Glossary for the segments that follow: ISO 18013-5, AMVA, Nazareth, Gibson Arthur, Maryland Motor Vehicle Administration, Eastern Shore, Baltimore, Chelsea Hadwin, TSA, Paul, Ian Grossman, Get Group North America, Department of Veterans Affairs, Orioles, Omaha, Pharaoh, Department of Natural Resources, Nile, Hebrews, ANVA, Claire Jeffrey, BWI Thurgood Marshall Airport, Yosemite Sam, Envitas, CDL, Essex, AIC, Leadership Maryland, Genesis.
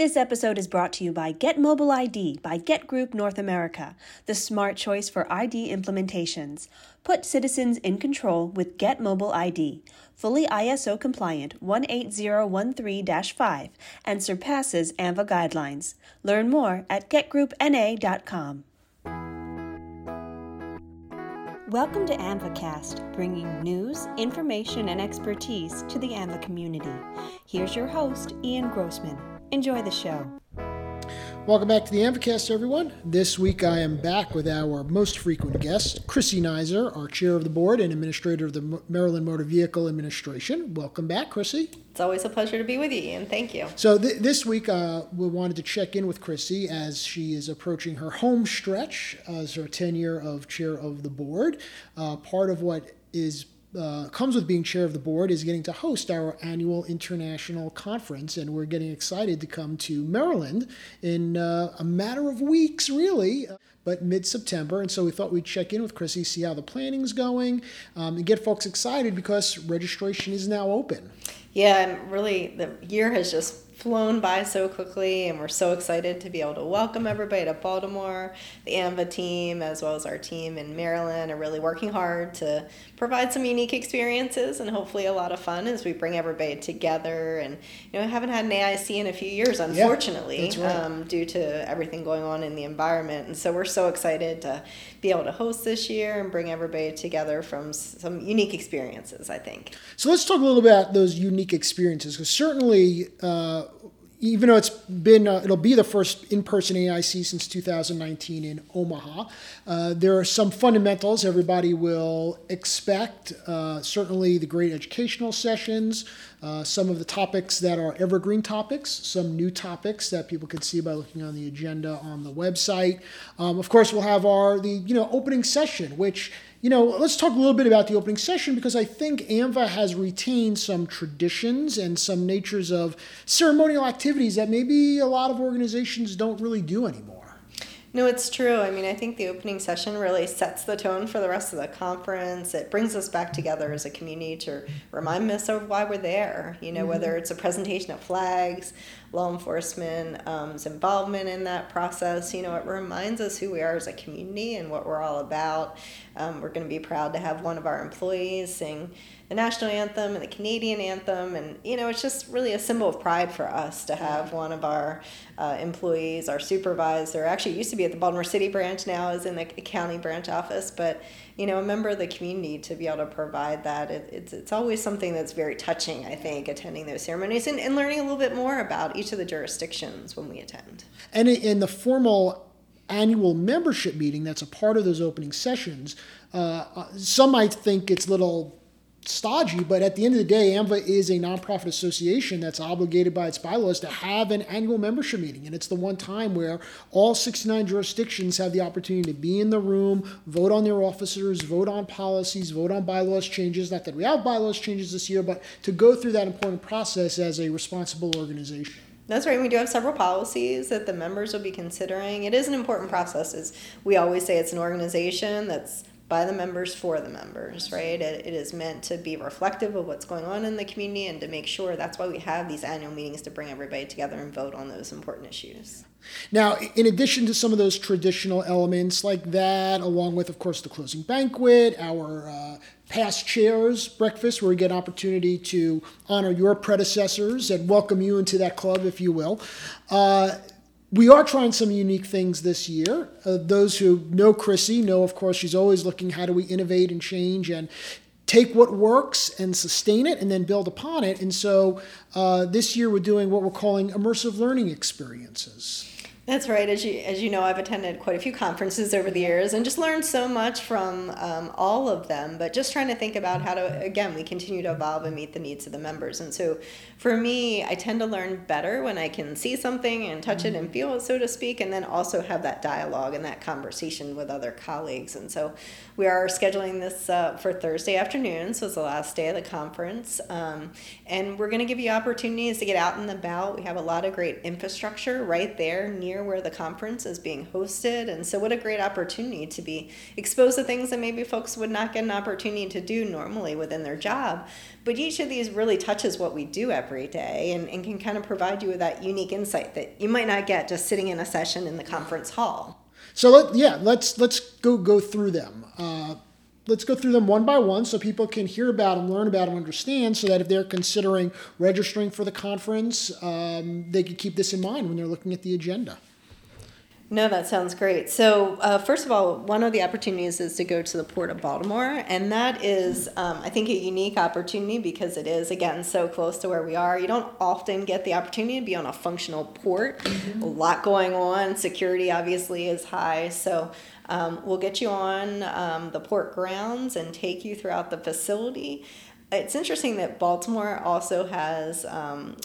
This episode is brought to you by Get Mobile ID by Get Group North America, the smart choice for ID implementations. Put citizens in control with Get Mobile ID, fully ISO compliant 18013-5, and surpasses ANVA guidelines. Learn more at getgroupna.com. Welcome to ANVAcast, bringing news, information, and expertise to the ANVA community. Here's your host, Ian Grossman. Enjoy the show. Welcome back to the ANVAcast, everyone. This week I am back with our most frequent guest, Chrissy Neiser, our chair of the board and administrator of the Maryland Motor Vehicle Administration. Welcome back, Chrissy. It's always a pleasure to be with you, Ian. Thank you. So this week we wanted to check in with Chrissy as she is approaching her home stretch as her tenure of chair of the board. Part of what is comes with being chair of the board is getting to host our annual international conference, and we're getting excited to come to Maryland in a matter of weeks, really, but mid-September. And so we thought we'd check in with Chrissy, see how the planning's going, and get folks excited because registration is now open. Yeah, and really the year has just flown by so quickly, and we're so excited to be able to welcome everybody to Baltimore. The ANVA team, as well as our team in Maryland, are really working hard to provide some unique experiences and hopefully a lot of fun as we bring everybody together. And you know, haven't had an AIC in a few years, unfortunately, that's right. Due to everything going on in the environment. And so we're so excited to be able to host this year and bring everybody together from some unique experiences, I think. So let's talk a little about those unique experiences, because certainly even though it's been, it'll be the first in-person AIC since 2019 in Omaha. There are some fundamentals everybody will expect. Certainly the great educational sessions, some of the topics that are evergreen topics, some new topics that people can see by looking on the agenda on the website. Of course, we'll have the opening session, which, let's talk a little bit about the opening session, because I think ANVA has retained some traditions and some natures of ceremonial activities that maybe a lot of organizations don't really do anymore. No, it's true. I mean, I think the opening session really sets the tone for the rest of the conference. It brings us back together as a community to remind us of why we're there, whether it's a presentation of flags, law enforcement's involvement in that process. It reminds us who we are as a community and what we're all about. We're going to be proud to have one of our employees sing the national anthem and the Canadian anthem. And, it's just really a symbol of pride for us to have one of our employees, our supervisor, actually used to be at the Baltimore City branch, now is in the county branch office, but a member of the community, to be able to provide that. It's always something that's very touching, I think, attending those ceremonies and learning a little bit more about each of the jurisdictions when we attend. And in the formal annual membership meeting that's a part of those opening sessions, some might think it's a little stodgy, but at the end of the day, ANVA is a nonprofit association that's obligated by its bylaws to have an annual membership meeting, and it's the one time where all 69 jurisdictions have the opportunity to be in the room, vote on their officers, vote on policies, vote on bylaws changes. Not that we have bylaws changes this year, but to go through that important process as a responsible organization. That's right. We do have several policies that the members will be considering. It is an important process. As we always say, it's an organization that's by the members for the members, right? It is meant to be reflective of what's going on in the community and to make sure. That's why we have these annual meetings, to bring everybody together and vote on those important issues. Now, in addition to some of those traditional elements like that, along with, of course, the closing banquet, our past chairs breakfast, where we get an opportunity to honor your predecessors and welcome you into that club, if you will, we are trying some unique things this year. Those who know Chrissy know, of course, she's always looking, how do we innovate and change and take what works and sustain it and then build upon it. And so this year we're doing what we're calling immersive learning experiences. That's right. As you know, I've attended quite a few conferences over the years and just learned so much from all of them, but just trying to think about how to, again, we continue to evolve and meet the needs of the members. And so for me, I tend to learn better when I can see something and touch it and feel it, so to speak, and then also have that dialogue and that conversation with other colleagues. And so we are scheduling this for Thursday afternoon, so it's the last day of the conference. And we're going to give you opportunities to get out and about. We have a lot of great infrastructure right there near near where the conference is being hosted. And so what a great opportunity to be exposed to things that maybe folks would not get an opportunity to do normally within their job. But each of these really touches what we do every day and can kind of provide you with that unique insight that you might not get just sitting in a session in the conference hall. So let's go through them. Let's go through them one by one so people can hear about them, learn about them, understand, so that if they're considering registering for the conference, they can keep this in mind when they're looking at the agenda. No, that sounds great. So first of all, one of the opportunities is to go to the Port of Baltimore, and that is, I think, a unique opportunity because it is, again, so close to where we are. You don't often get the opportunity to be on a functional port. Mm-hmm. A lot going on. Security, obviously, is high. So we'll get you on the port grounds and take you throughout the facility. It's interesting that Baltimore also has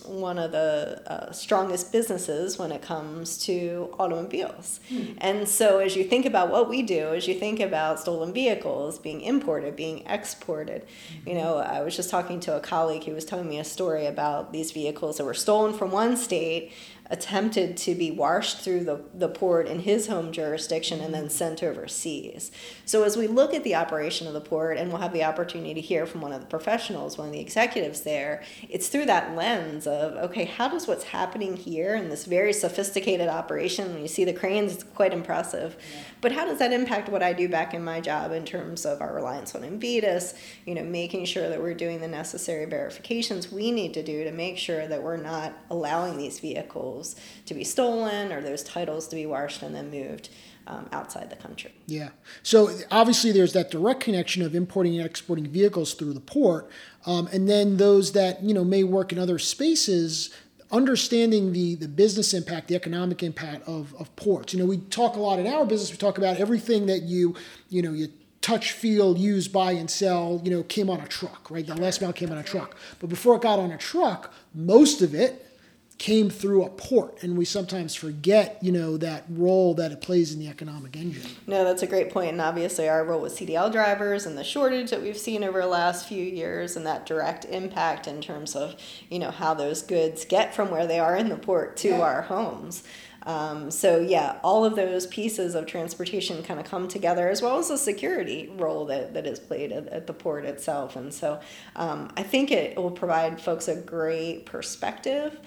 one of the strongest businesses when it comes to automobiles. Mm. And so as you think about what we do, as you think about stolen vehicles being imported, being exported, you know, I was just talking to a colleague who was telling me a story about these vehicles that were stolen from one state, attempted to be washed through the port in his home jurisdiction and then sent overseas. So as we look at the operation of the port, and we'll have the opportunity to hear from one of the professionals, one of the executives there, it's through that lens of, okay, how does what's happening here in this very sophisticated operation, when you see the cranes, it's quite impressive, yeah. But how does that impact what I do back in my job in terms of our reliance on Envitas, you know, making sure that we're doing the necessary verifications we need to do to make sure that we're not allowing these vehicles to be stolen or those titles to be washed and then moved outside the country. Yeah. So obviously there's that direct connection of importing and exporting vehicles through the port. And then those that, you know, may work in other spaces, understanding the business impact, the economic impact of ports. You know, we talk a lot in our business, we talk about everything that you touch, feel, use, buy, and sell, you know, came on a truck, right? The last mile came on a truck. But before it got on a truck, most of it came through a port, and we sometimes forget, you know, that role that it plays in the economic engine. No, that's a great point, and obviously our role with CDL drivers and the shortage that we've seen over the last few years and that direct impact in terms of, you know, how those goods get from where they are in the port to our homes. So yeah, all of those pieces of transportation kind of come together, as well as the security role that is played at the port itself. And so I think it will provide folks a great perspective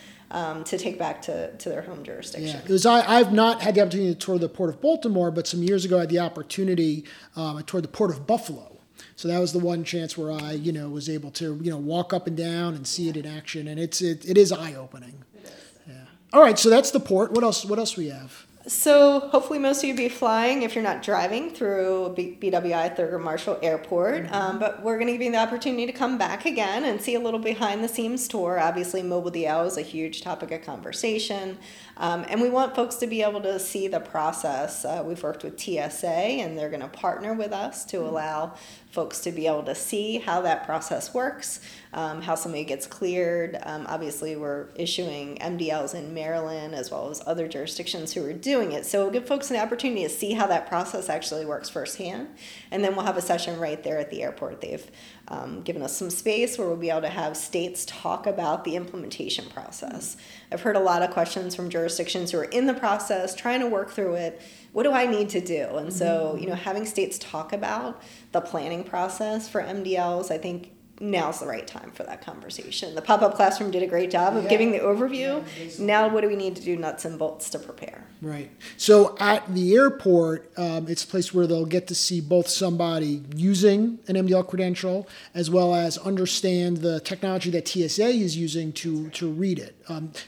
to take back to their home jurisdiction. Yeah. It was, I've not had the opportunity to tour the Port of Baltimore, but some years ago I had the opportunity I toured the Port of Buffalo. So that was the one chance where I, you know, was able to, you know, walk up and down and see it in action. And it is eye-opening. It is. Yeah. All right, so that's the port. What else we have? So hopefully most of you will be flying if you're not driving through BWI Thurgood Marshall Airport. Mm-hmm. But we're going to give you the opportunity to come back again and see a little behind-the-scenes tour. Obviously, mobile DL is a huge topic of conversation. And we want folks to be able to see the process. We've worked with TSA, and they're going to partner with us to allow folks to be able to see how that process works, how somebody gets cleared. Obviously, we're issuing MDLs in Maryland as well as other jurisdictions who are doing it. So we'll give folks an opportunity to see how that process actually works firsthand. And then we'll have a session right there at the airport. They've given us some space where we'll be able to have states talk about the implementation process. I've heard a lot of questions from jurisdictions who are in the process, trying to work through it. What do I need to do? And so, you know, having states talk about the planning process for MDLs, I think now's the right time for that conversation. The pop-up classroom did a great job of giving the overview. Yeah, now what do we need to do nuts and bolts to prepare? Right. So at the airport, it's a place where they'll get to see both somebody using an MDL credential as well as understand the technology that TSA is using to read it.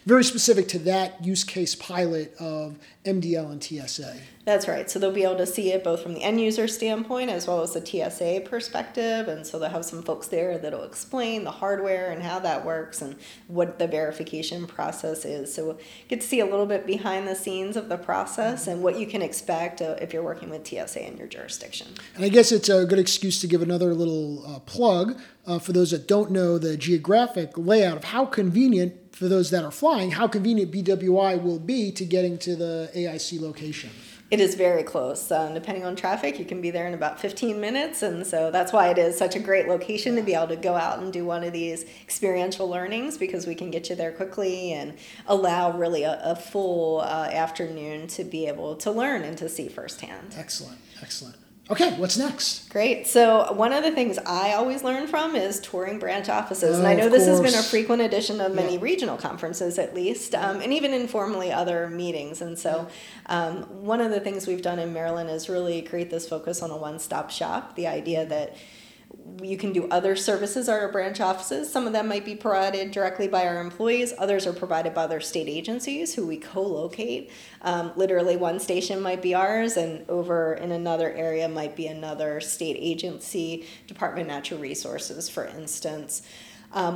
Very specific to that use case pilot of MDL and TSA. That's right. So they'll be able to see it both from the end user standpoint as well as the TSA perspective. And so they'll have some folks there that'll explain the hardware and how that works and what the verification process is. So we'll get to see a little bit behind the scenes of the process and what you can expect if you're working with TSA in your jurisdiction. And I guess it's a good excuse to give another little plug for those that don't know the geographic layout of how convenient, for those that are flying, how convenient BWI will be to getting to the AIC location. It is very close. Depending on traffic, you can be there in about 15 minutes. And so that's why it is such a great location to be able to go out and do one of these experiential learnings, because we can get you there quickly and allow really a full afternoon to be able to learn and to see firsthand. Excellent. Excellent. Okay, what's next? Great. So one of the things I always learn from is touring branch offices. And I know this has been a frequent addition of many regional conferences, at least, and even informally other meetings. And so one of the things we've done in Maryland is really create this focus on a one-stop shop, the idea that you can do other services at our branch offices. Some of them might be provided directly by our employees. Others are provided by other state agencies who we co-locate. Literally one station might be ours, and over in another area might be another state agency, Department of Natural Resources, for instance.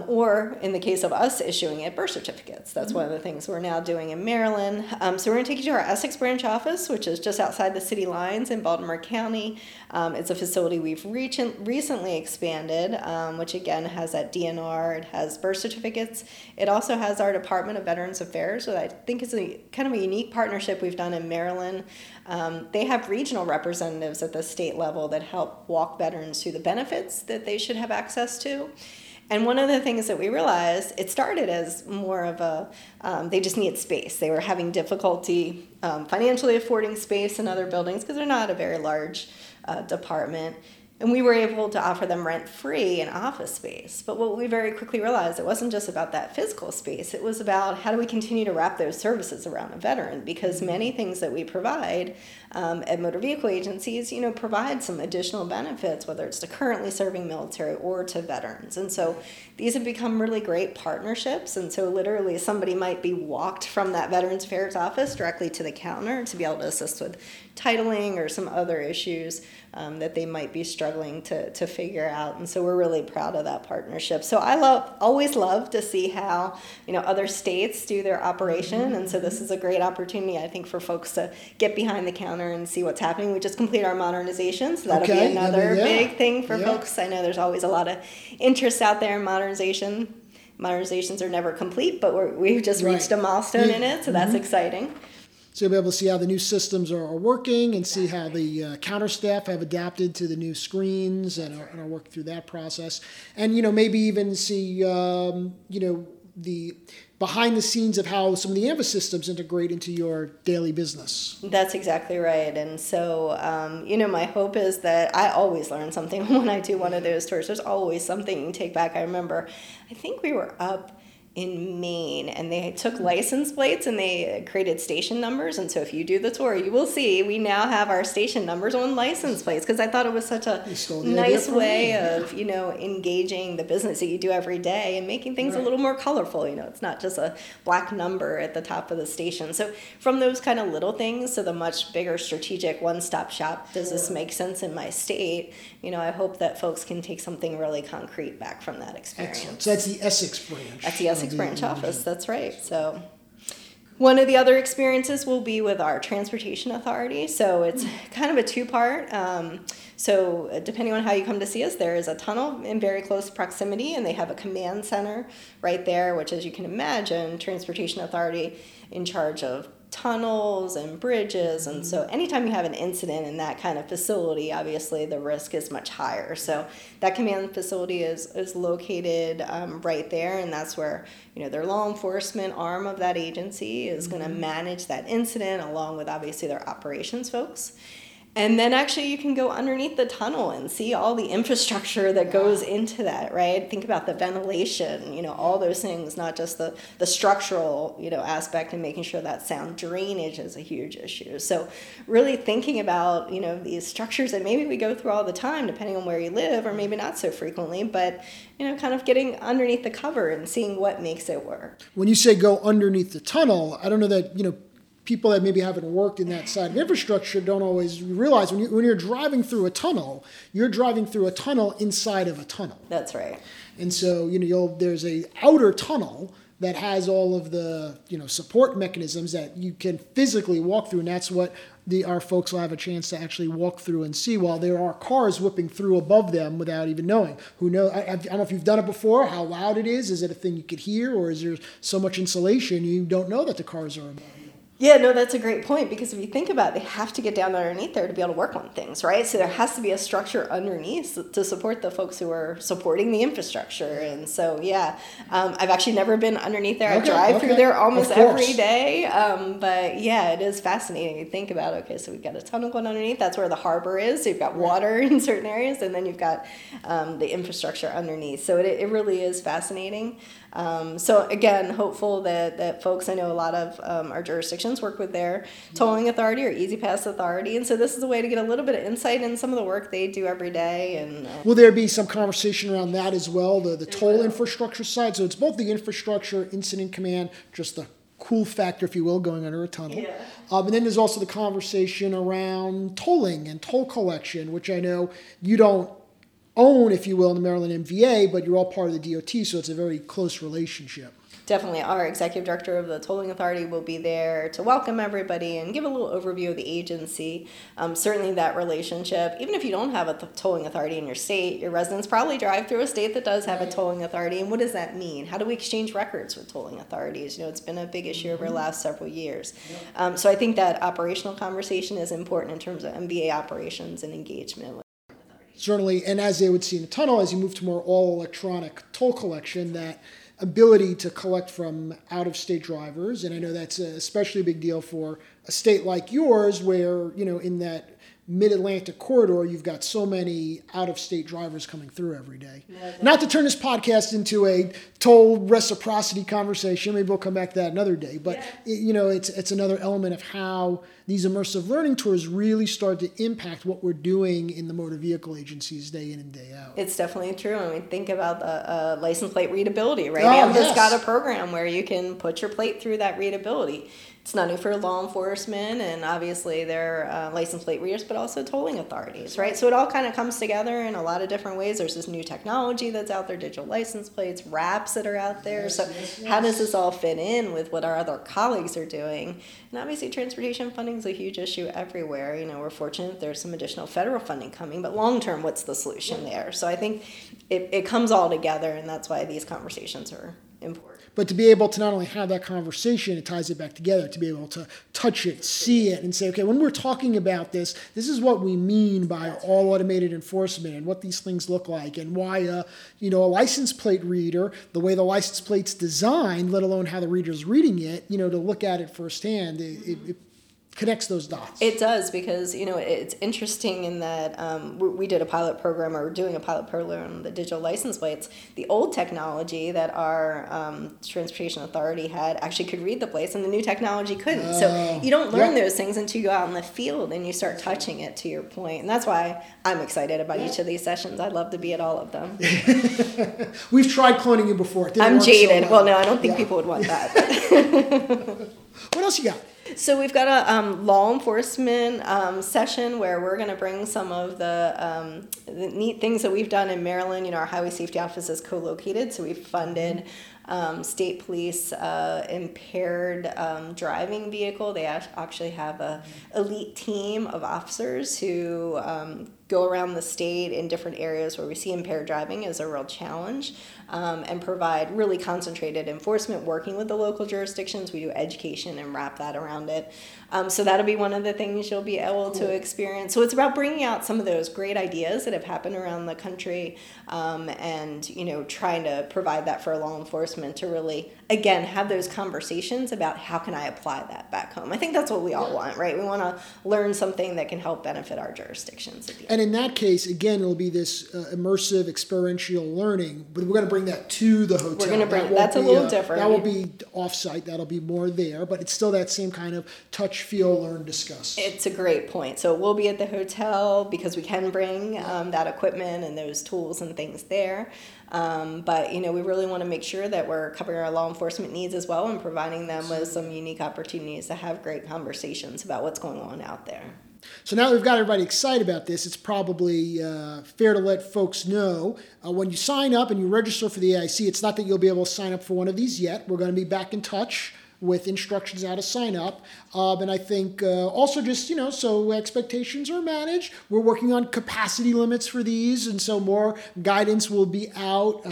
Or in the case of us issuing it, birth certificates. That's one of the things we're now doing in Maryland. So we're going to take you to our Essex branch office, which is just outside the city lines in Baltimore County. It's a facility we've recently expanded, which again has that DNR. It has birth certificates. It also has our Department of Veterans Affairs, which I think is a kind of a unique partnership we've done in Maryland. They have regional representatives at the state level that help walk veterans through the benefits that they should have access to. And one of the things that we realized, it started as more of a, they just need space. They were having difficulty financially affording space in other buildings because they're not a very large department. And we were able to offer them rent-free and office space. But what we very quickly realized, it wasn't just about that physical space. It was about how do we continue to wrap those services around a veteran, because many things that we provide at motor vehicle agencies, you know, provide some additional benefits, whether it's to currently serving military or to veterans. And so these have become really great partnerships. And so literally somebody might be walked from that Veterans Affairs office directly to the counter to be able to assist with titling or some other issues that they might be struggling to figure out. And so we're really proud of that partnership. So I always love to see how, you know, other states do their operation. And so this is a great opportunity, I think, for folks to get behind the counter and see what's happening. We just completed our modernization, so that'll be another big thing for folks. I know there's always a lot of interest out there in modernization. Modernizations are never complete, but we've just reached a milestone in it, so that's exciting. So you'll be able to see how the new systems are working and see how the counter staff have adapted to the new screens and are working through that process. And, you know, maybe even see, you know, the behind the scenes of how some of the ANVA systems integrate into your daily business. That's exactly right. And so, you know, my hope is that I always learn something when I do one of those tours. There's always something you can take back. I remember, I think we were up in Maine, and they took license plates and they created station numbers. And so if you do the tour, you will see we now have our station numbers on license plates, because I thought it was such a nice way of, you know, engaging the business that you do every day and making things a little more colorful. You know, it's not just a black number at the top of the station. So from those kind of little things to the much bigger strategic one-stop shop, does this make sense in my state? You know, I hope that folks can take something really concrete back from that experience. Excellent. So that's the Essex branch. That's the Essex branch office, that's right. So one of the other experiences will be with our transportation authority. So it's kind of a two-part. So depending on how you come to see us, there is a tunnel in very close proximity, and they have a command center right there, which, as you can imagine, transportation authority in charge of tunnels and bridges. And so anytime you have an incident in that kind of facility, obviously the risk is much higher. So that command facility is located right there. And that's where, you know, their law enforcement arm of that agency is going to manage that incident, along with obviously their operations folks. And then actually you can go underneath the tunnel and see all the infrastructure that goes into that, right? Think about the ventilation, you know, all those things, not just the structural, you know, aspect, and making sure that sound drainage is a huge issue. So really thinking about, you know, these structures that maybe we go through all the time, depending on where you live, or maybe not so frequently, but, you know, kind of getting underneath the cover and seeing what makes it work. When you say go underneath the tunnel, I don't know that, you know, people that maybe haven't worked in that side of infrastructure don't always realize when you're driving through a tunnel, you're driving through a tunnel inside of a tunnel. That's right. And so, you know, there's a outer tunnel that has all of the, you know, support mechanisms that you can physically walk through, and that's what our folks will have a chance to actually walk through and see, while there are cars whipping through above them without even knowing. Who knows? I don't know if you've done it before, how loud it is. Is it a thing you could hear, or is there so much insulation you don't know that the cars are above? Yeah, no, that's a great point, because if you think about it, they have to get down underneath there to be able to work on things, right? So there has to be a structure underneath to support the folks who are supporting the infrastructure. And so, yeah, I've actually never been underneath there. I drive through there almost every day. But yeah, it is fascinating to think about, okay, so we've got a tunnel going underneath. That's where the harbor is. So you've got water in certain areas, and then you've got the infrastructure underneath. So it really is fascinating. So again, hopeful that folks, I know a lot of our jurisdictions work with their tolling authority or Easy Pass authority. And so this is a way to get a little bit of insight in some of the work they do every day. And will there be some conversation around that as well, the toll infrastructure side? So it's both the infrastructure, incident command, just the cool factor, if you will, going under a tunnel. Yeah. And then there's also the conversation around tolling and toll collection, which I know you don't own, if you will, in the Maryland MVA, but you're all part of the DOT, so it's a very close relationship. Definitely. Our executive director of the tolling authority will be there to welcome everybody and give a little overview of the agency. Certainly that relationship, even if you don't have a tolling authority in your state, your residents probably drive through a state that does have a tolling authority. And what does that mean? How do we exchange records with tolling authorities? You know, it's been a big issue over the last several years. So I think that operational conversation is important in terms of MVA operations and engagement. Certainly, and as they would see in the tunnel, as you move to more all-electronic toll collection, that ability to collect from out-of-state drivers, and I know that's especially a big deal for a state like yours where, you know, in that mid-Atlantic corridor, you've got so many out-of-state drivers coming through every day. Not to turn this podcast into a toll reciprocity conversation, maybe we'll come back to that another day, but you know, it's another element of how these immersive learning tours really start to impact what we're doing in the motor vehicle agencies day in and day out. It's definitely true. I mean, think about the license plate readability, right? AMVA's got a program where you can put your plate through that readability. It's not new for law enforcement, and obviously they're license plate readers, but also tolling authorities, right? So it all kind of comes together in a lot of different ways. There's this new technology that's out there, digital license plates, RAPs that are out there. Yes, how does this all fit in with what our other colleagues are doing? And obviously transportation funding is a huge issue everywhere. You know, we're fortunate there's some additional federal funding coming, but long-term, what's the solution there? So I think it comes all together, and that's why these conversations are important. But to be able to not only have that conversation, it ties it back together, to be able to touch it, see it, and say, okay, when we're talking about this, this is what we mean by all automated enforcement and what these things look like and why a license plate reader, the way the license plate's designed, let alone how the reader's reading it, you know, to look at it firsthand, it connects those dots. It does, because, you know, it's interesting in that we did a pilot program, or we're doing a pilot program on the digital license plates. The old technology that our transportation authority had actually could read the plates, and the new technology couldn't. So you don't learn those things until you go out in the field and you start touching it, to your point. And that's why I'm excited about each of these sessions. I'd love to be at all of them. We've tried cloning you before. I'm jaded. So well, no, I don't think people would want that. What else you got? So we've got a law enforcement session where we're going to bring some of the neat things that we've done in Maryland. You know, our highway safety office is co-located, so we've funded state police impaired driving vehicle. They actually have a elite team of officers who go around the state in different areas where we see impaired driving as a real challenge, and provide really concentrated enforcement, working with the local jurisdictions. We do education and wrap that around it. So that'll be one of the things you'll be able to experience. So it's about bringing out some of those great ideas that have happened around the country, and, you know, trying to provide that for law enforcement to really, again, have those conversations about how can I apply that back home. I think that's what we all want, right? We want to learn something that can help benefit our jurisdictions. And in that case, again, it'll be this immersive experiential learning, but we're going to bring that to the hotel. We're going to bring that's a little different. That will be off-site. That'll be more there, but it's still that same kind of touch, feel, learn, discuss. It's a great point. So we'll be at the hotel because we can bring that equipment and those tools and things there. But, you know, we really want to make sure that we're covering our law enforcement needs as well and providing them with some unique opportunities to have great conversations about what's going on out there. So now that we've got everybody excited about this, it's probably fair to let folks know when you sign up and you register for the AIC, it's not that you'll be able to sign up for one of these yet. We're going to be back in touch with instructions how to sign up. And I think also just, you know, so expectations are managed. We're working on capacity limits for these, and so more guidance will be out.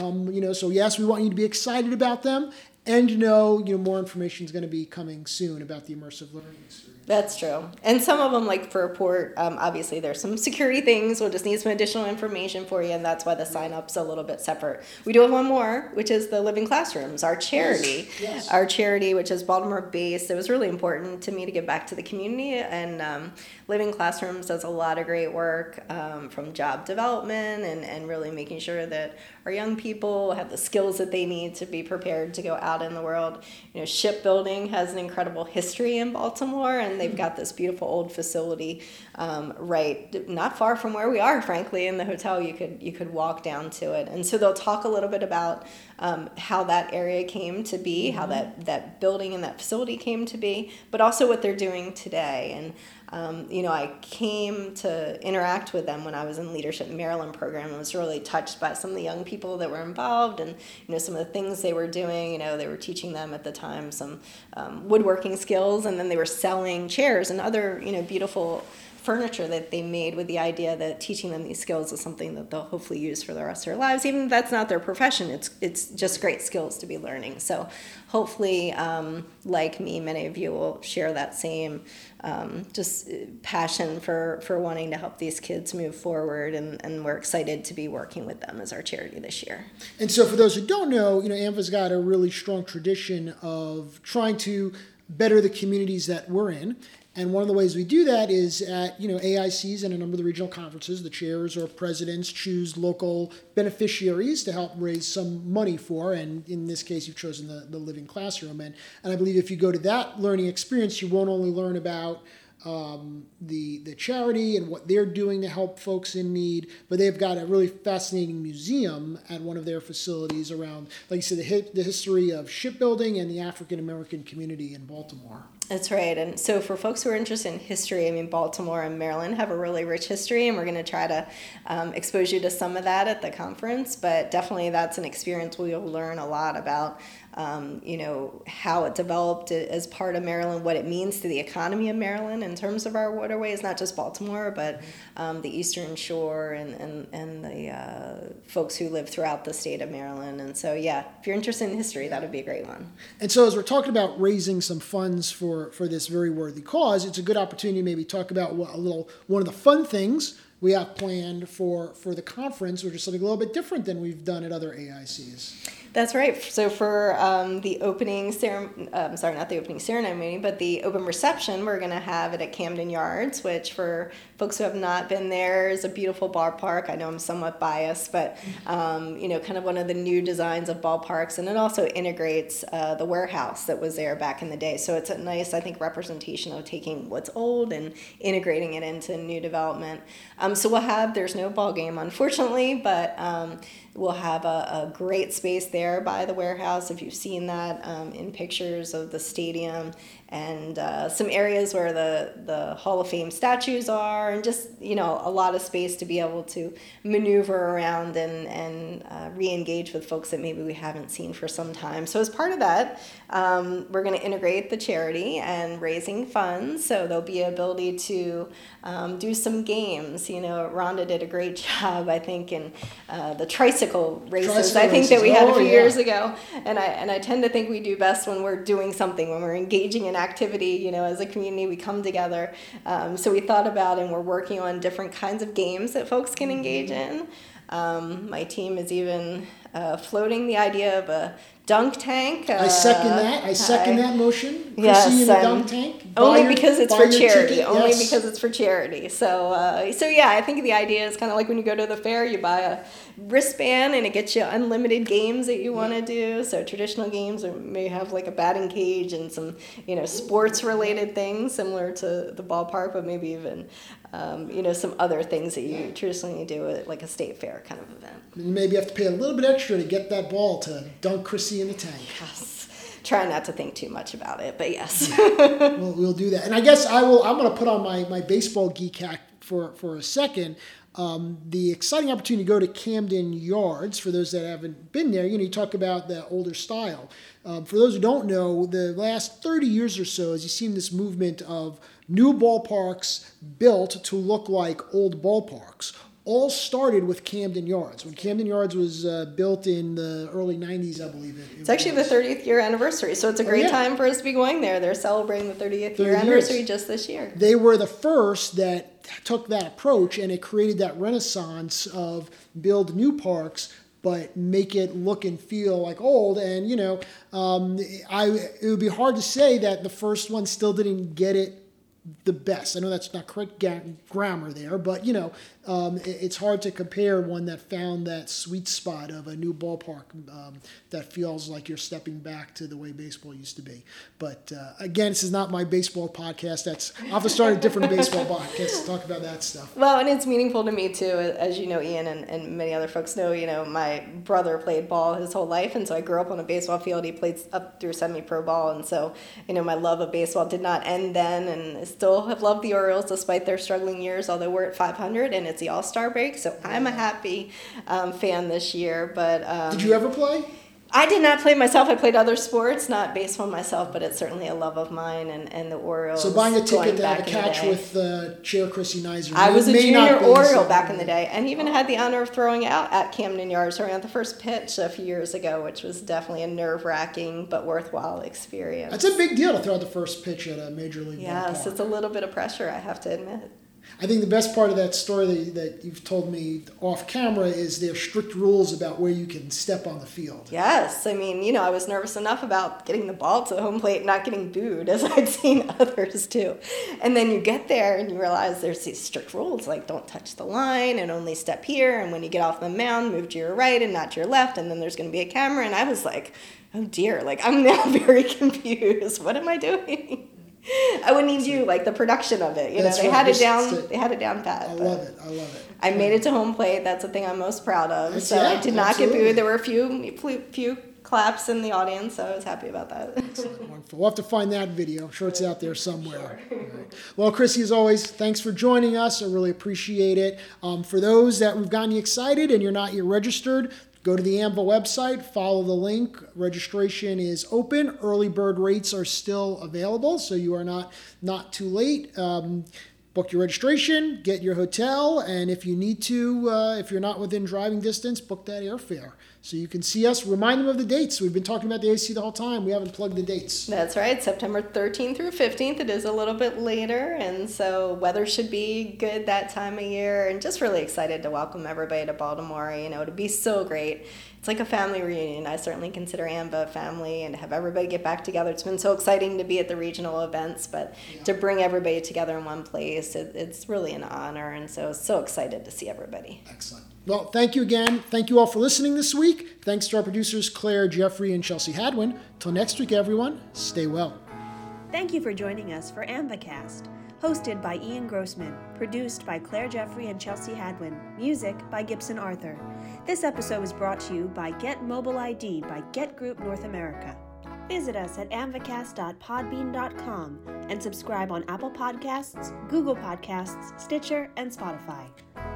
So yes, we want you to be excited about them. And more information is going to be coming soon about the immersive learning experience. That's true. And some of them, like for a port, obviously there's some security things. We'll just need some additional information for you, and that's why the sign-up's a little bit separate. We do have one more, which is the Living Classrooms, our charity. Yes. Our charity, which is Baltimore-based. It was really important to me to give back to the community, and Living Classrooms does a lot of great work from job development and really making sure that our young people have the skills that they need to be prepared to go out in the world. Shipbuilding has an incredible history in Baltimore, and they've got this beautiful old facility right not far from where we are, frankly, in the hotel. You could walk down to it. And so they'll talk a little bit about how that area came to be, mm-hmm. how that building and that facility came to be, but also what they're doing today. And I came to interact with them when I was in Leadership Maryland program and was really touched by some of the young people that were involved and, some of the things they were doing. They were teaching them at the time some woodworking skills, and then they were selling chairs and other, beautiful furniture that they made with the idea that teaching them these skills is something that they'll hopefully use for the rest of their lives. Even if that's not their profession, it's just great skills to be learning. So hopefully, like me, many of you will share that same just passion for wanting to help these kids move forward, and we're excited to be working with them as our charity this year. And so for those who don't know, ANVA's got a really strong tradition of trying to better the communities that we're in. And one of the ways we do that is at, AICs and a number of the regional conferences, the chairs or presidents choose local beneficiaries to help raise some money for. And in this case, you've chosen the Living Classroom. And I believe if you go to that learning experience, you won't only learn about the charity and what they're doing to help folks in need, but they've got a really fascinating museum at one of their facilities around, like you said, the history of shipbuilding and the African-American community in Baltimore. That's right. And so for folks who are interested in history, Baltimore and Maryland have a really rich history, and we're going to try to expose you to some of that at the conference, but definitely that's an experience where you'll learn a lot about how it developed as part of Maryland, what it means to the economy of Maryland in terms of our waterways, not just Baltimore, but the Eastern Shore and the folks who live throughout the state of Maryland. And so, if you're interested in history, that would be a great one. And so as we're talking about raising some funds for this very worthy cause, it's a good opportunity to maybe talk about one of the fun things we have planned for the conference, which is something a little bit different than we've done at other AICs. That's right. So for the opening ceremony, not the opening ceremony, but the open reception, we're going to have it at Camden Yards, which for folks who have not been there is a beautiful ballpark. I know I'm somewhat biased, but, kind of one of the new designs of ballparks. And it also integrates the warehouse that was there back in the day. So it's a nice, I think, representation of taking what's old and integrating it into new development. So there's no ball game, unfortunately, but we'll have a great space there by the warehouse, if you've seen that in pictures of the stadium, and some areas where the Hall of Fame statues are, and just, a lot of space to be able to maneuver around and re-engage with folks that maybe we haven't seen for some time. So as part of that, we're going to integrate the charity and raising funds. So there'll be an ability to do some games. Rhonda did a great job, I think, in the tricycle races, I think, that we had a few years ago. And I tend to think we do best when we're doing something, when we're engaging in activity, as a community, we come together. So we thought about, and we're working on different kinds of games that folks can engage in. My team is even floating the idea of a dunk tank. I second that motion. Yes, dunk tank. Only because it's for charity. So I think the idea is kind of like when you go to the fair, you buy a wristband and it gets you unlimited games that you want to do. So traditional games may have like a batting cage and some sports related things similar to the ballpark, but maybe even some other things that you traditionally do at like a state fair kind of event. Maybe you have to pay a little bit extra to get that ball to dunk Chrissy in the tank. Yes. Try not to think too much about it, but yes. We'll do that. And I guess I'm going to put on my baseball geek hat for a second. The exciting opportunity to go to Camden Yards, for those that haven't been there, you talk about the older style. For those who don't know, the last 30 years or so, as you've seen this movement of new ballparks built to look like old ballparks, all started with Camden Yards. When Camden Yards was built in the early 90s, I believe it. It's actually the 30th year anniversary, so it's a great time for us to be going there. They're celebrating the 30th year anniversary just this year. They were the first that took that approach, and it created that renaissance of build new parks, but make it look and feel like old. And, you know, it would be hard to say that the first one still didn't get it the best. I know that's not correct grammar there, but, you know, it's hard to compare one that found that sweet spot of a new ballpark that feels like you're stepping back to the way baseball used to be. But again, this is not my baseball podcast. I'll have to start a different baseball podcast to talk about that stuff. Well, and it's meaningful to me too, as you know, Ian, and many other folks know. You know, my brother played ball his whole life, and so I grew up on a baseball field. He played up through semi-pro ball, and so, you know, my love of baseball did not end then, and I still have loved the Orioles despite their struggling years. Although we're at 500 and it's the All-Star break, so I'm a happy fan this year. But did you ever play? I did not play myself. I played other sports, not baseball myself, but it's certainly a love of mine, and the Orioles. So buying a ticket to have a catch with Chair Chrissy Neiser. I was a junior Oriole back in the day, and even had the honor of throwing out at Camden Yards, throwing out the first pitch a few years ago, which was definitely a nerve-wracking but worthwhile experience. That's a big deal to throw out the first pitch at a Major League Ballpark. Yes, it's a little bit of pressure, I have to admit. I think the best part of that story that you've told me off camera is there are strict rules about where you can step on the field. Yes. I mean, you know, I was nervous enough about getting the ball to the home plate and not getting booed, as I'd seen others do. And then you get there and you realize there's these strict rules, like don't touch the line and only step here. And when you get off the mound, move to your right and not to your left. And then there's going to be a camera. And I was like, oh, dear, like I'm now very confused. What am I doing? I would need you, like the production of it. You know, they had it down pat. I love it. I love it. I made it to home plate. That's the thing I'm most proud of. That's, so yeah, I did not get booed. There were a few claps in the audience, so I was happy about that. Excellent. Wonderful. We'll have to find that video. I'm sure it's out there somewhere. Sure. Right. Well, Chrissy, as always, thanks for joining us. I really appreciate it. For those that we've gotten you excited and you're not yet registered, go to the AMVA website, follow the link. Registration is open. Early bird rates are still available, so you are not too late. Book your registration, get your hotel, and if you need to, if you're not within driving distance, book that airfare. So you can see us. Remind them of the dates. We've been talking about the AAC the whole time. We haven't plugged the dates. That's right. September 13th through 15th. It is a little bit later, and so weather should be good that time of year. And just really excited to welcome everybody to Baltimore. You know, it'd be so great. It's like a family reunion. I certainly consider AMVA a family, and to have everybody get back together. It's been so exciting to be at the regional events, but to bring everybody together in one place, it's really an honor. And so excited to see everybody. Excellent. Well, thank you again. Thank you all for listening this week. Thanks to our producers, Claire Jeffrey and Chelsea Hadwin. Till next week, everyone, stay well. Thank you for joining us for AMVAcast, hosted by Ian Grossman, produced by Claire Jeffrey and Chelsea Hadwin, music by Gibson Arthur. This episode was brought to you by Get Mobile ID by Get Group North America. Visit us at amvacast.podbean.com and subscribe on Apple Podcasts, Google Podcasts, Stitcher, and Spotify.